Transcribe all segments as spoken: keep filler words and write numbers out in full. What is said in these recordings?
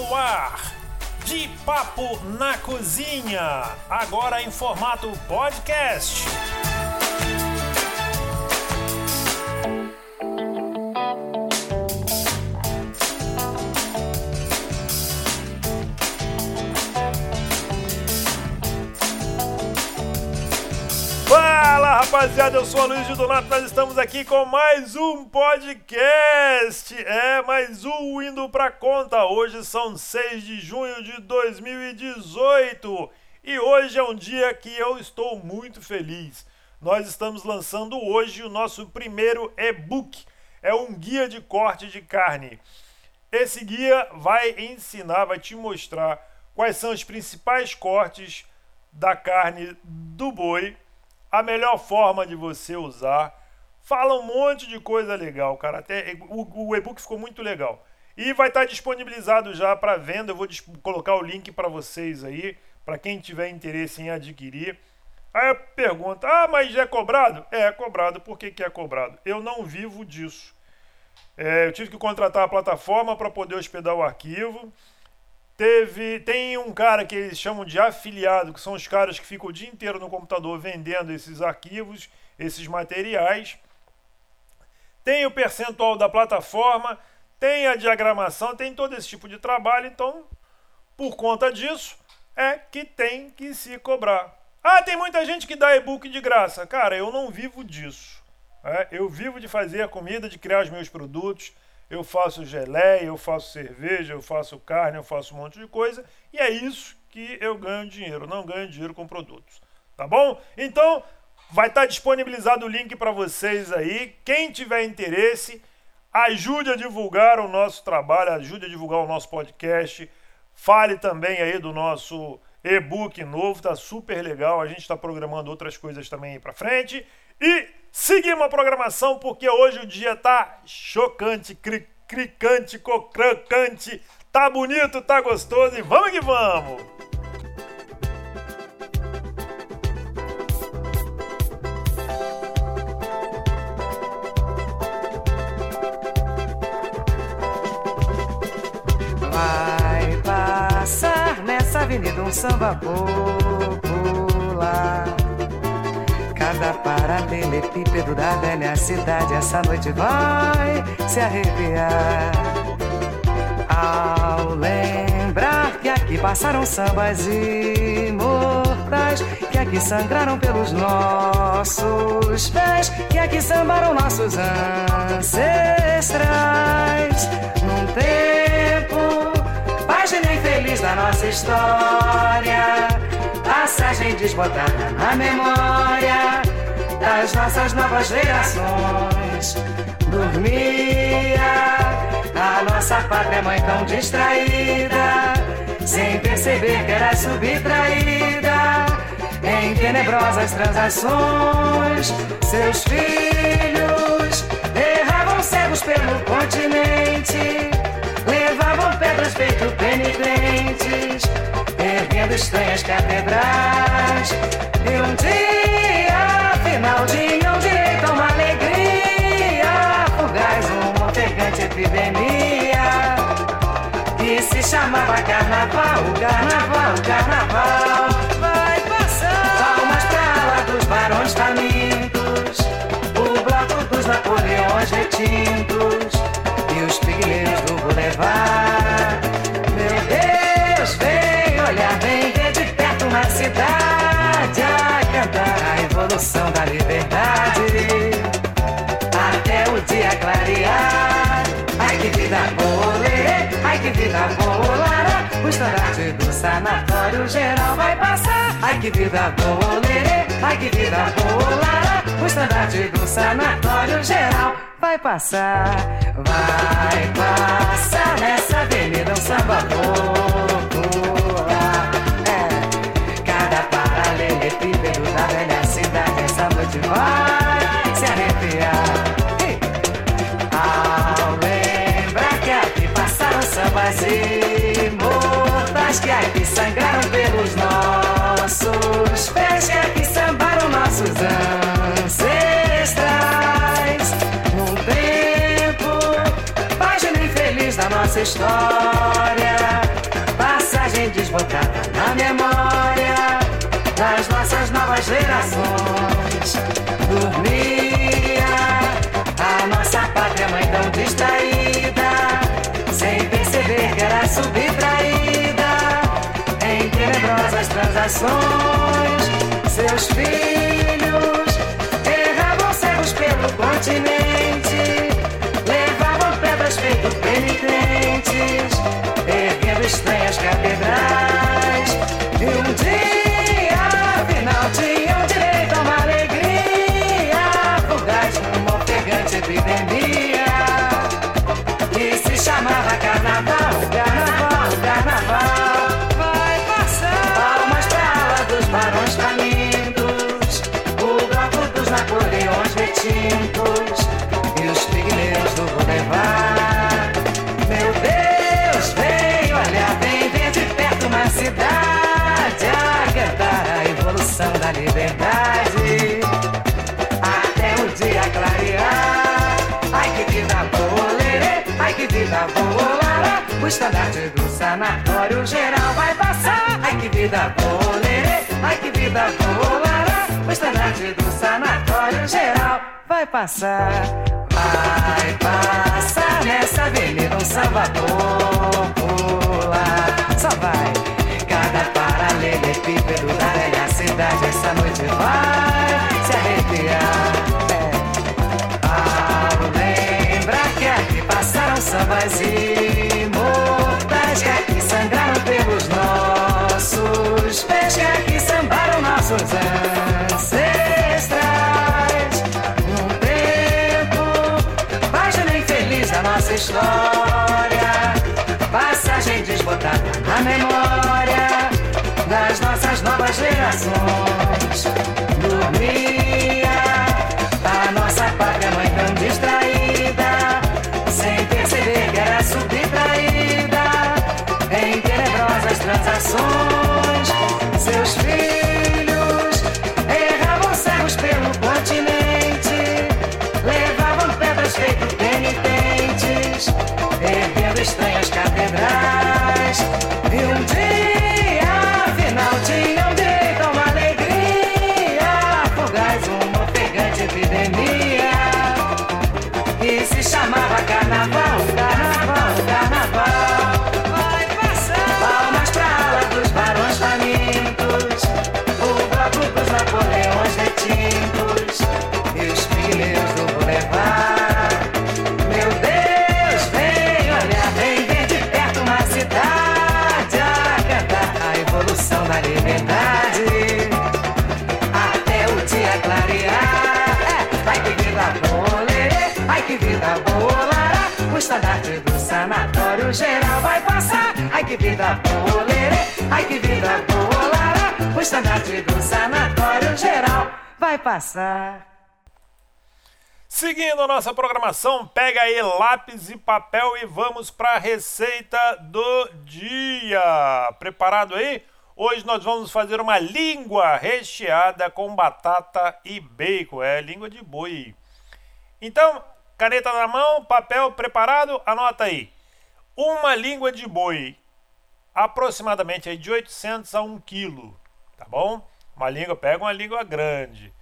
no ar, De Papo na Cozinha, agora em formato podcast. Fala, rapaziada, eu sou o Aloísio de Donato, nós estamos aqui com mais um podcast, é, mais um Indo Pra Conta. Hoje são seis de junho de dois mil e dezoito e hoje é um dia que eu estou muito feliz. Nós estamos lançando hoje o nosso primeiro e-book, é um guia de corte de carne. Esse guia vai ensinar, vai te mostrar quais são os principais cortes da carne do boi, a melhor forma de você usar, fala um monte de coisa legal, cara. Até o, o e-book ficou muito legal e vai estar disponibilizado já para venda. Eu vou colocar o link para vocês aí, para quem tiver interesse em adquirir. Aí a pergunta: ah, mas já é cobrado? É, é cobrado. Por que que é cobrado? Eu não vivo disso. É, eu tive que contratar a plataforma para poder hospedar o arquivo. Teve, tem um cara que eles chamam de afiliado, que são os caras que ficam o dia inteiro no computador vendendo esses arquivos, esses materiais. Tem o percentual da plataforma, tem a diagramação, tem todo esse tipo de trabalho. Então, por conta disso, é que tem que se cobrar. Ah, tem muita gente que dá e-book de graça. Cara, eu não vivo disso. É, eu vivo de fazer a comida, de criar os meus produtos. Eu faço geleia, eu faço cerveja, eu faço carne, eu faço um monte de coisa. E é isso que eu ganho dinheiro, não ganho dinheiro com produtos, tá bom? Então, vai estar disponibilizado o link para vocês aí. Quem tiver interesse, ajude a divulgar o nosso trabalho, ajude a divulgar o nosso podcast. Fale também aí do nosso e-book novo, tá super legal. A gente está programando outras coisas também aí para frente. E seguimos a programação, porque hoje o dia tá chocante, cri, cricante, cocrancante, tá bonito, tá gostoso e vamos que vamos! Vai passar nessa avenida um samba popular. Cada paralelepípedo da velha cidade essa noite vai se arrepiar ao lembrar que aqui passaram sambas imortais, que aqui sangraram pelos nossos pés, que aqui sambaram nossos ancestrais. Num tempo, página infeliz da nossa história, passagem desbotada na memória das nossas novas gerações. Dormia a nossa pátria mãe tão distraída, sem perceber que era subtraída em tenebrosas transações. Seus filhos erravam cegos pelo continente, levavam pedras feito penitentes, erguendo estranhas catedrais. E um dia, afinal, tinham direito a uma alegria fugaz, uma ofegante epidemia que se chamava carnaval. O carnaval, o carnaval vai passar. Palmas pra ala dos barões famintos, o bloco dos Napoleões retintos e os pigmeus do Boulevard. Meu Deus, vem olhar, vem ver de perto uma cidade a cantar a evolução da liberdade até o dia clarear. Ai que vida olê, ai que vida bolara, o estandarte do sanatório geral vai passar. Ai que vida olê, ai que vida bolara, o estandarte do sanatório geral vai passar. Vai passar nessa avenida um samba popular, é. Cada paralelepípedo da velha cidade essa noite vai se arrepiar ao lembrar que aqui passaram sambas imortais, que aqui sangraram pelos nossos pés, que aqui sambaram nossos ancestrais. Num tempo, página infeliz da nossa história, vem desbotada na memória das nossas novas gerações. Dormia a nossa pátria mãe tão distraída, sem perceber que era subtraída em tenebrosas transações. Seus filhos erravam cegos pelo continente, levavam pedras feito penitentes, erguendo estranhas catedrais. E um dia, afinal, tinham direito a uma alegria fugaz numa ofegante epidemia que se chamava carnaval, carnaval, carnaval. Vai passar. Palmas pra ala dos barões famintos, o bloco dos napoleões retintos e os pigmeus do boulevard. Meu Deus, veio olhar bem, ver de perto uma cidade a cantar a evolução da liberdade até o dia clarear. Ai que vida boa, lerê, ai que vida boa, lará. O estandarte do sanatório geral vai passar. Ai que vida boa, lerê, ai que vida boa, lará. O estandarte do sanatório geral vai passar. Vai passar nessa avenida um samba popular. Só vai. Cada paralelepípedo da velha cidade essa noite vai se arrepiar. É. Ao lembrar que aqui passaram sambas imortais, que aqui sangraram pelos nossos pés, que aqui sambaram nossos ancestrais. Num tempo, página infeliz da nossa história, passagem desbotada na memória das nossas novas gerações. Dormia a nossa pátria mãe tão distraída, sem perceber que era subtraída em tenebrosas transações. Seus filhos erravam cegos pelo continente, levavam pedras feito penitentes, erguendo estranhas catedrais. E um dia tinham direito a uma alegria fugaz, uma ofegante epidemia que se chamava carnaval, carnaval, carnaval. Vai passar. Palmas pra ala dos barões famintos, o bloco dos napoleões retintos e os pigmeus do boulevard. Meu Deus, vem olhar, vem ver de perto uma cidade a cantar a evolução da liberdade até o dia clarear. É. Ai que vida boa, lerê, ai que vida boa, lará. O estandarte do sanatório geral vai passar. Ai que vida boa, lerê, ai que vida boa, lará. O estandarte do sanatório geral vai passar. Seguindo a nossa programação, pega aí lápis e papel e vamos para a receita do dia. Preparado aí? Hoje nós vamos fazer uma língua recheada com batata e bacon. É, língua de boi. Então, caneta na mão, papel preparado, anota aí. Uma língua de boi, aproximadamente aí de oitocentos a um quilo, tá bom? Uma língua, pega uma língua grande.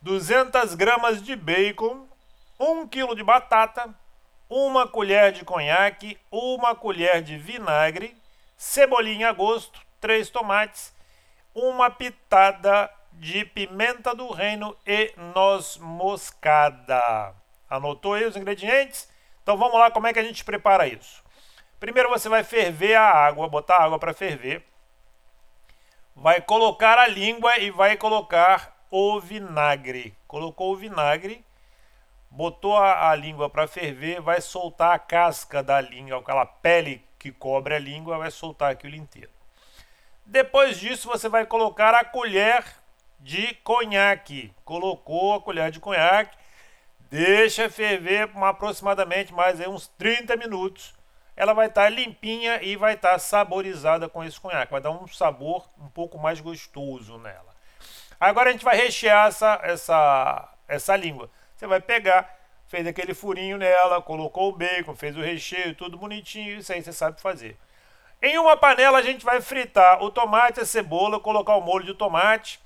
duzentas gramas de bacon, um quilo de batata, uma colher de conhaque, uma colher de vinagre, cebolinha a gosto, três tomates, uma pitada de pimenta do reino e noz moscada. Anotou aí os ingredientes? Então vamos lá, como é que a gente prepara isso? Primeiro você vai ferver a água, botar a água para ferver. Vai colocar a língua e vai colocar o vinagre. Colocou o vinagre, botou a, a língua para ferver, vai soltar a casca da língua, aquela pele que cobre a língua, vai soltar aquilo inteiro. Depois disso, você vai colocar a colher de conhaque. Colocou a colher de conhaque, deixa ferver aproximadamente mais aí uns trinta minutos. Ela vai estar limpinha e vai estar saborizada com esse conhaque. Vai dar um sabor um pouco mais gostoso nela. Agora a gente vai rechear essa, essa, essa língua. Você vai pegar, fez aquele furinho nela, colocou o bacon, fez o recheio, tudo bonitinho. Isso aí você sabe fazer. Em uma panela a gente vai fritar o tomate, a cebola, colocar o molho de tomate,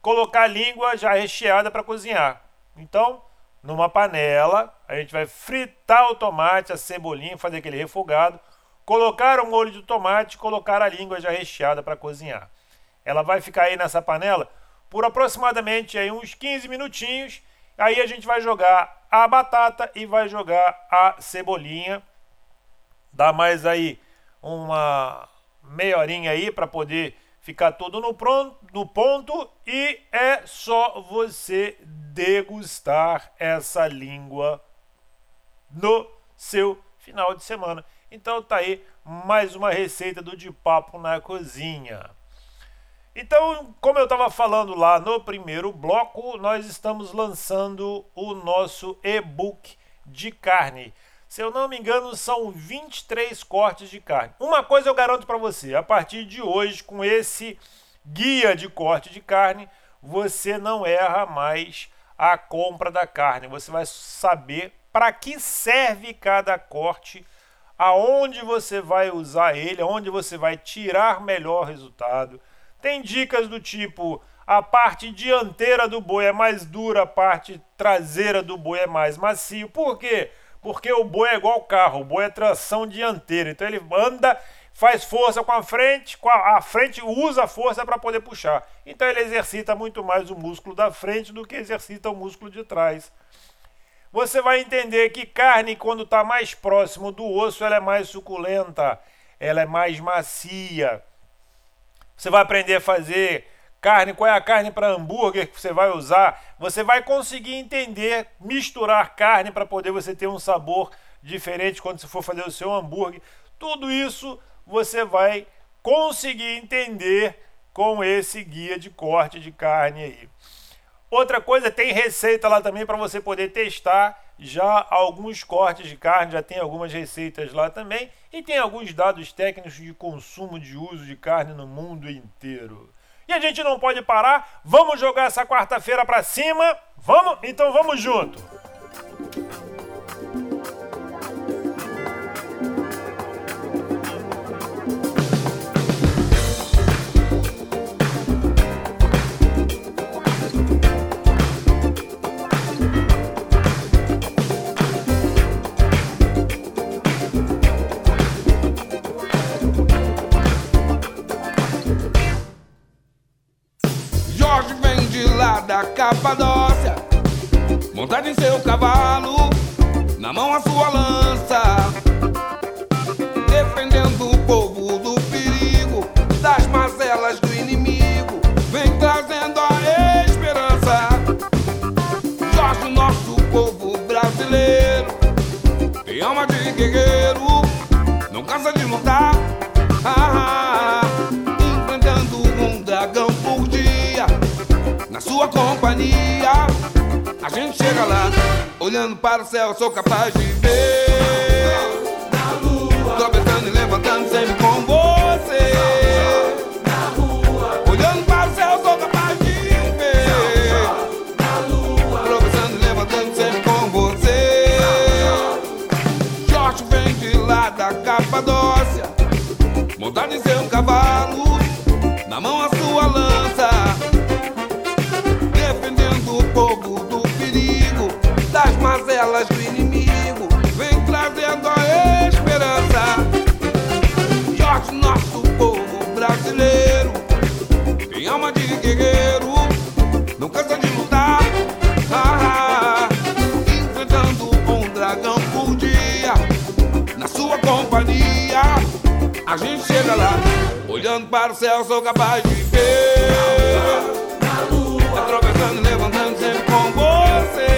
colocar a língua já recheada para cozinhar. Então, numa panela, a gente vai fritar o tomate, a cebolinha, fazer aquele refogado, colocar o molho de tomate, colocar a língua já recheada para cozinhar. Ela vai ficar aí nessa panela por aproximadamente aí uns quinze minutinhos. Aí a gente vai jogar a batata e vai jogar a cebolinha. Dá mais aí uma meia horinha aí para poder ficar tudo no, pronto, no ponto. E é só você degustar essa língua no seu final de semana. Então tá aí mais uma receita do De Papo na Cozinha. Então, como eu estava falando lá no primeiro bloco, nós estamos lançando o nosso e-book de carne. Se eu não me engano, são vinte e três cortes de carne. Uma coisa eu garanto para você, a partir de hoje, com esse guia de corte de carne, você não erra mais a compra da carne. Você vai saber para que serve cada corte, aonde você vai usar ele, aonde você vai tirar melhor resultado. Tem dicas do tipo, a parte dianteira do boi é mais dura, a parte traseira do boi é mais macio. Por quê? Porque o boi é igual ao carro, o boi é tração dianteira. Então ele anda, faz força com a frente, com a, a frente usa a força para poder puxar. Então ele exercita muito mais o músculo da frente do que exercita o músculo de trás. Você vai entender que carne, quando está mais próximo do osso, ela é mais suculenta, ela é mais macia. Você vai aprender a fazer carne, qual é a carne para hambúrguer que você vai usar. Você vai conseguir entender, misturar carne para poder você ter um sabor diferente quando você for fazer o seu hambúrguer. Tudo isso você vai conseguir entender com esse guia de corte de carne aí. Outra coisa, tem receita lá também para você poder testar já alguns cortes de carne, já tem algumas receitas lá também e tem alguns dados técnicos de consumo de uso de carne no mundo inteiro. E a gente não pode parar, vamos jogar essa quarta-feira para cima, vamos? Então vamos junto! Da Capadócia, montado em seu cavalo, na mão a sua lança, defendendo o povo do perigo, das mazelas do inimigo, vem trazendo a esperança. Jorge, nosso povo brasileiro, tem alma de guerreiro, não cansa de lutar, ah, ah, ah, enfrentando um dragão por dia. Na sua companhia, a gente chega lá. Olhando para o céu, sou capaz de ver na lua, tropeçando e levantando sempre com você. Na rua, olhando para o céu, sou capaz de ver na lua, tropeçando e levantando sempre com você. Jorge vem de lá da Capadócia, montado em seu cavalo, na mão a sua lança, mazelas do inimigo, vem trazendo a esperança. Jorge, nosso povo brasileiro, tem alma de guerreiro, não cansa de lutar, ah, ah, enfrentando um dragão por dia. Na sua companhia, a gente chega lá. Olhando para o céu, sou capaz de ver na lua, atravessando e levantando sempre com você.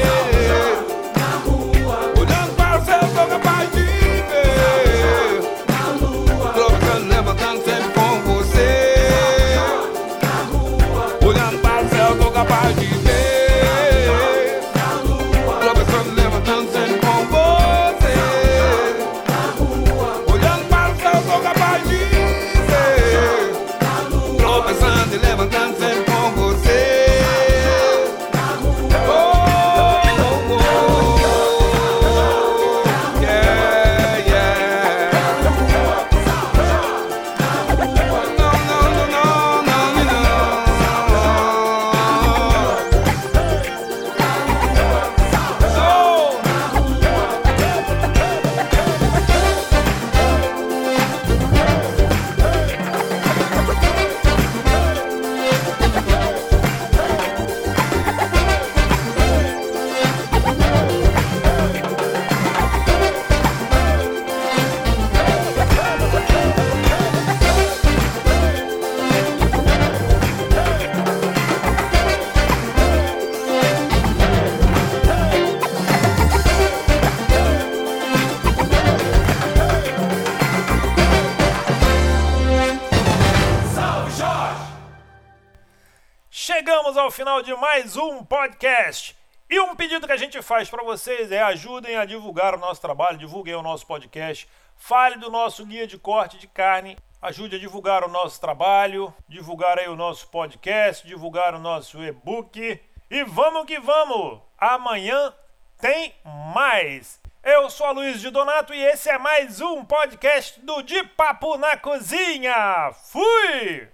Chegamos ao final de mais um podcast. E um pedido que a gente faz para vocês é ajudem a divulgar o nosso trabalho, divulguem o nosso podcast, fale do nosso guia de corte de carne, ajude a divulgar o nosso trabalho, divulgar aí o nosso podcast, divulgar o nosso e-book. E vamos que vamos! Amanhã tem mais! Eu sou Aloísio de Donato e esse é mais um podcast do De Papo na Cozinha! Fui!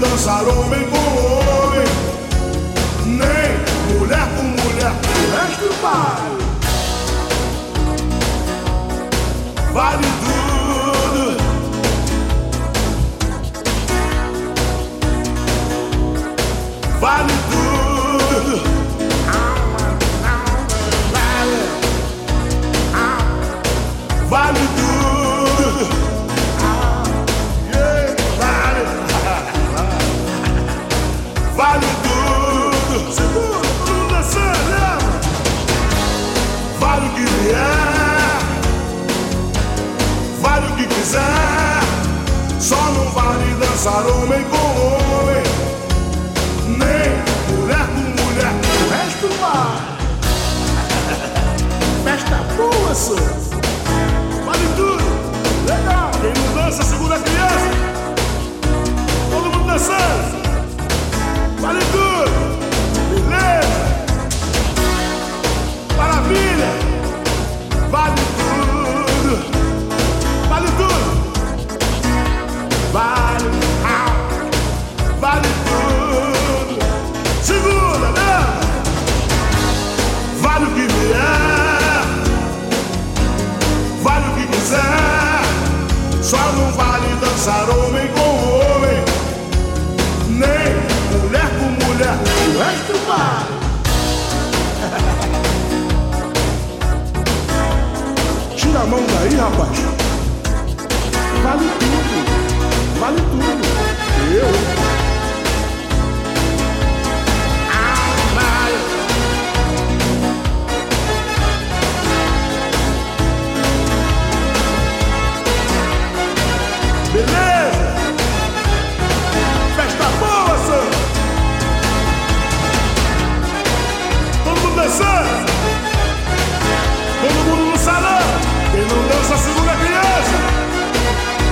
Dançar homem com homem, nem mulher com mulher, o resto vale. Vale tudo. Vale tudo. Vale. Vale tudo. Vale tudo, segura tudo na cena. Vale o que vier, vale o que quiser. Só não vale dançar homem com homem, nem mulher com mulher, o resto vale. Festa boa, só vale tudo, legal. Quem não dança, segura a criança. Todo mundo dançando. Vale tudo, beleza, maravilha, vale tudo, vale tudo, vale, vale tudo, segura, né? Vale o que vier, vale o que quiser, só não vale dançar homem com homem, nem mulher com mulher, o resto vale. Tira a mão daí, rapaz. Vale tudo, vale tudo. Eu. Ah, vale. Beleza. Festa boa, senhor. Todo mundo no salão, quem não dança segura a criança.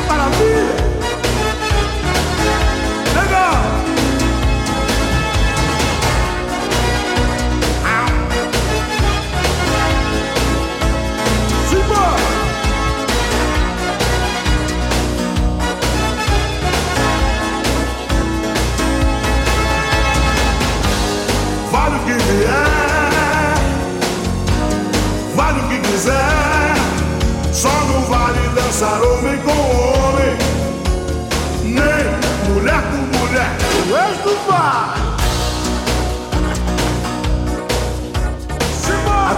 Maravilha, legal. Ah. Simbora. Vale o que vier, vale o que quiser, só não vale dançar homem com homem, nem mulher com mulher, o resto vale.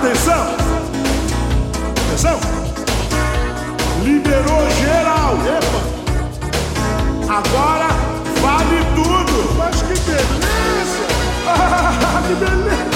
Atenção, atenção, liberou geral, epa, agora vale tudo, mas que beleza, ah, que beleza.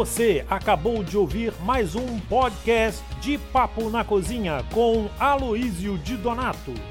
Você acabou de ouvir mais um podcast de Papo na Cozinha com Aloísio de Donato.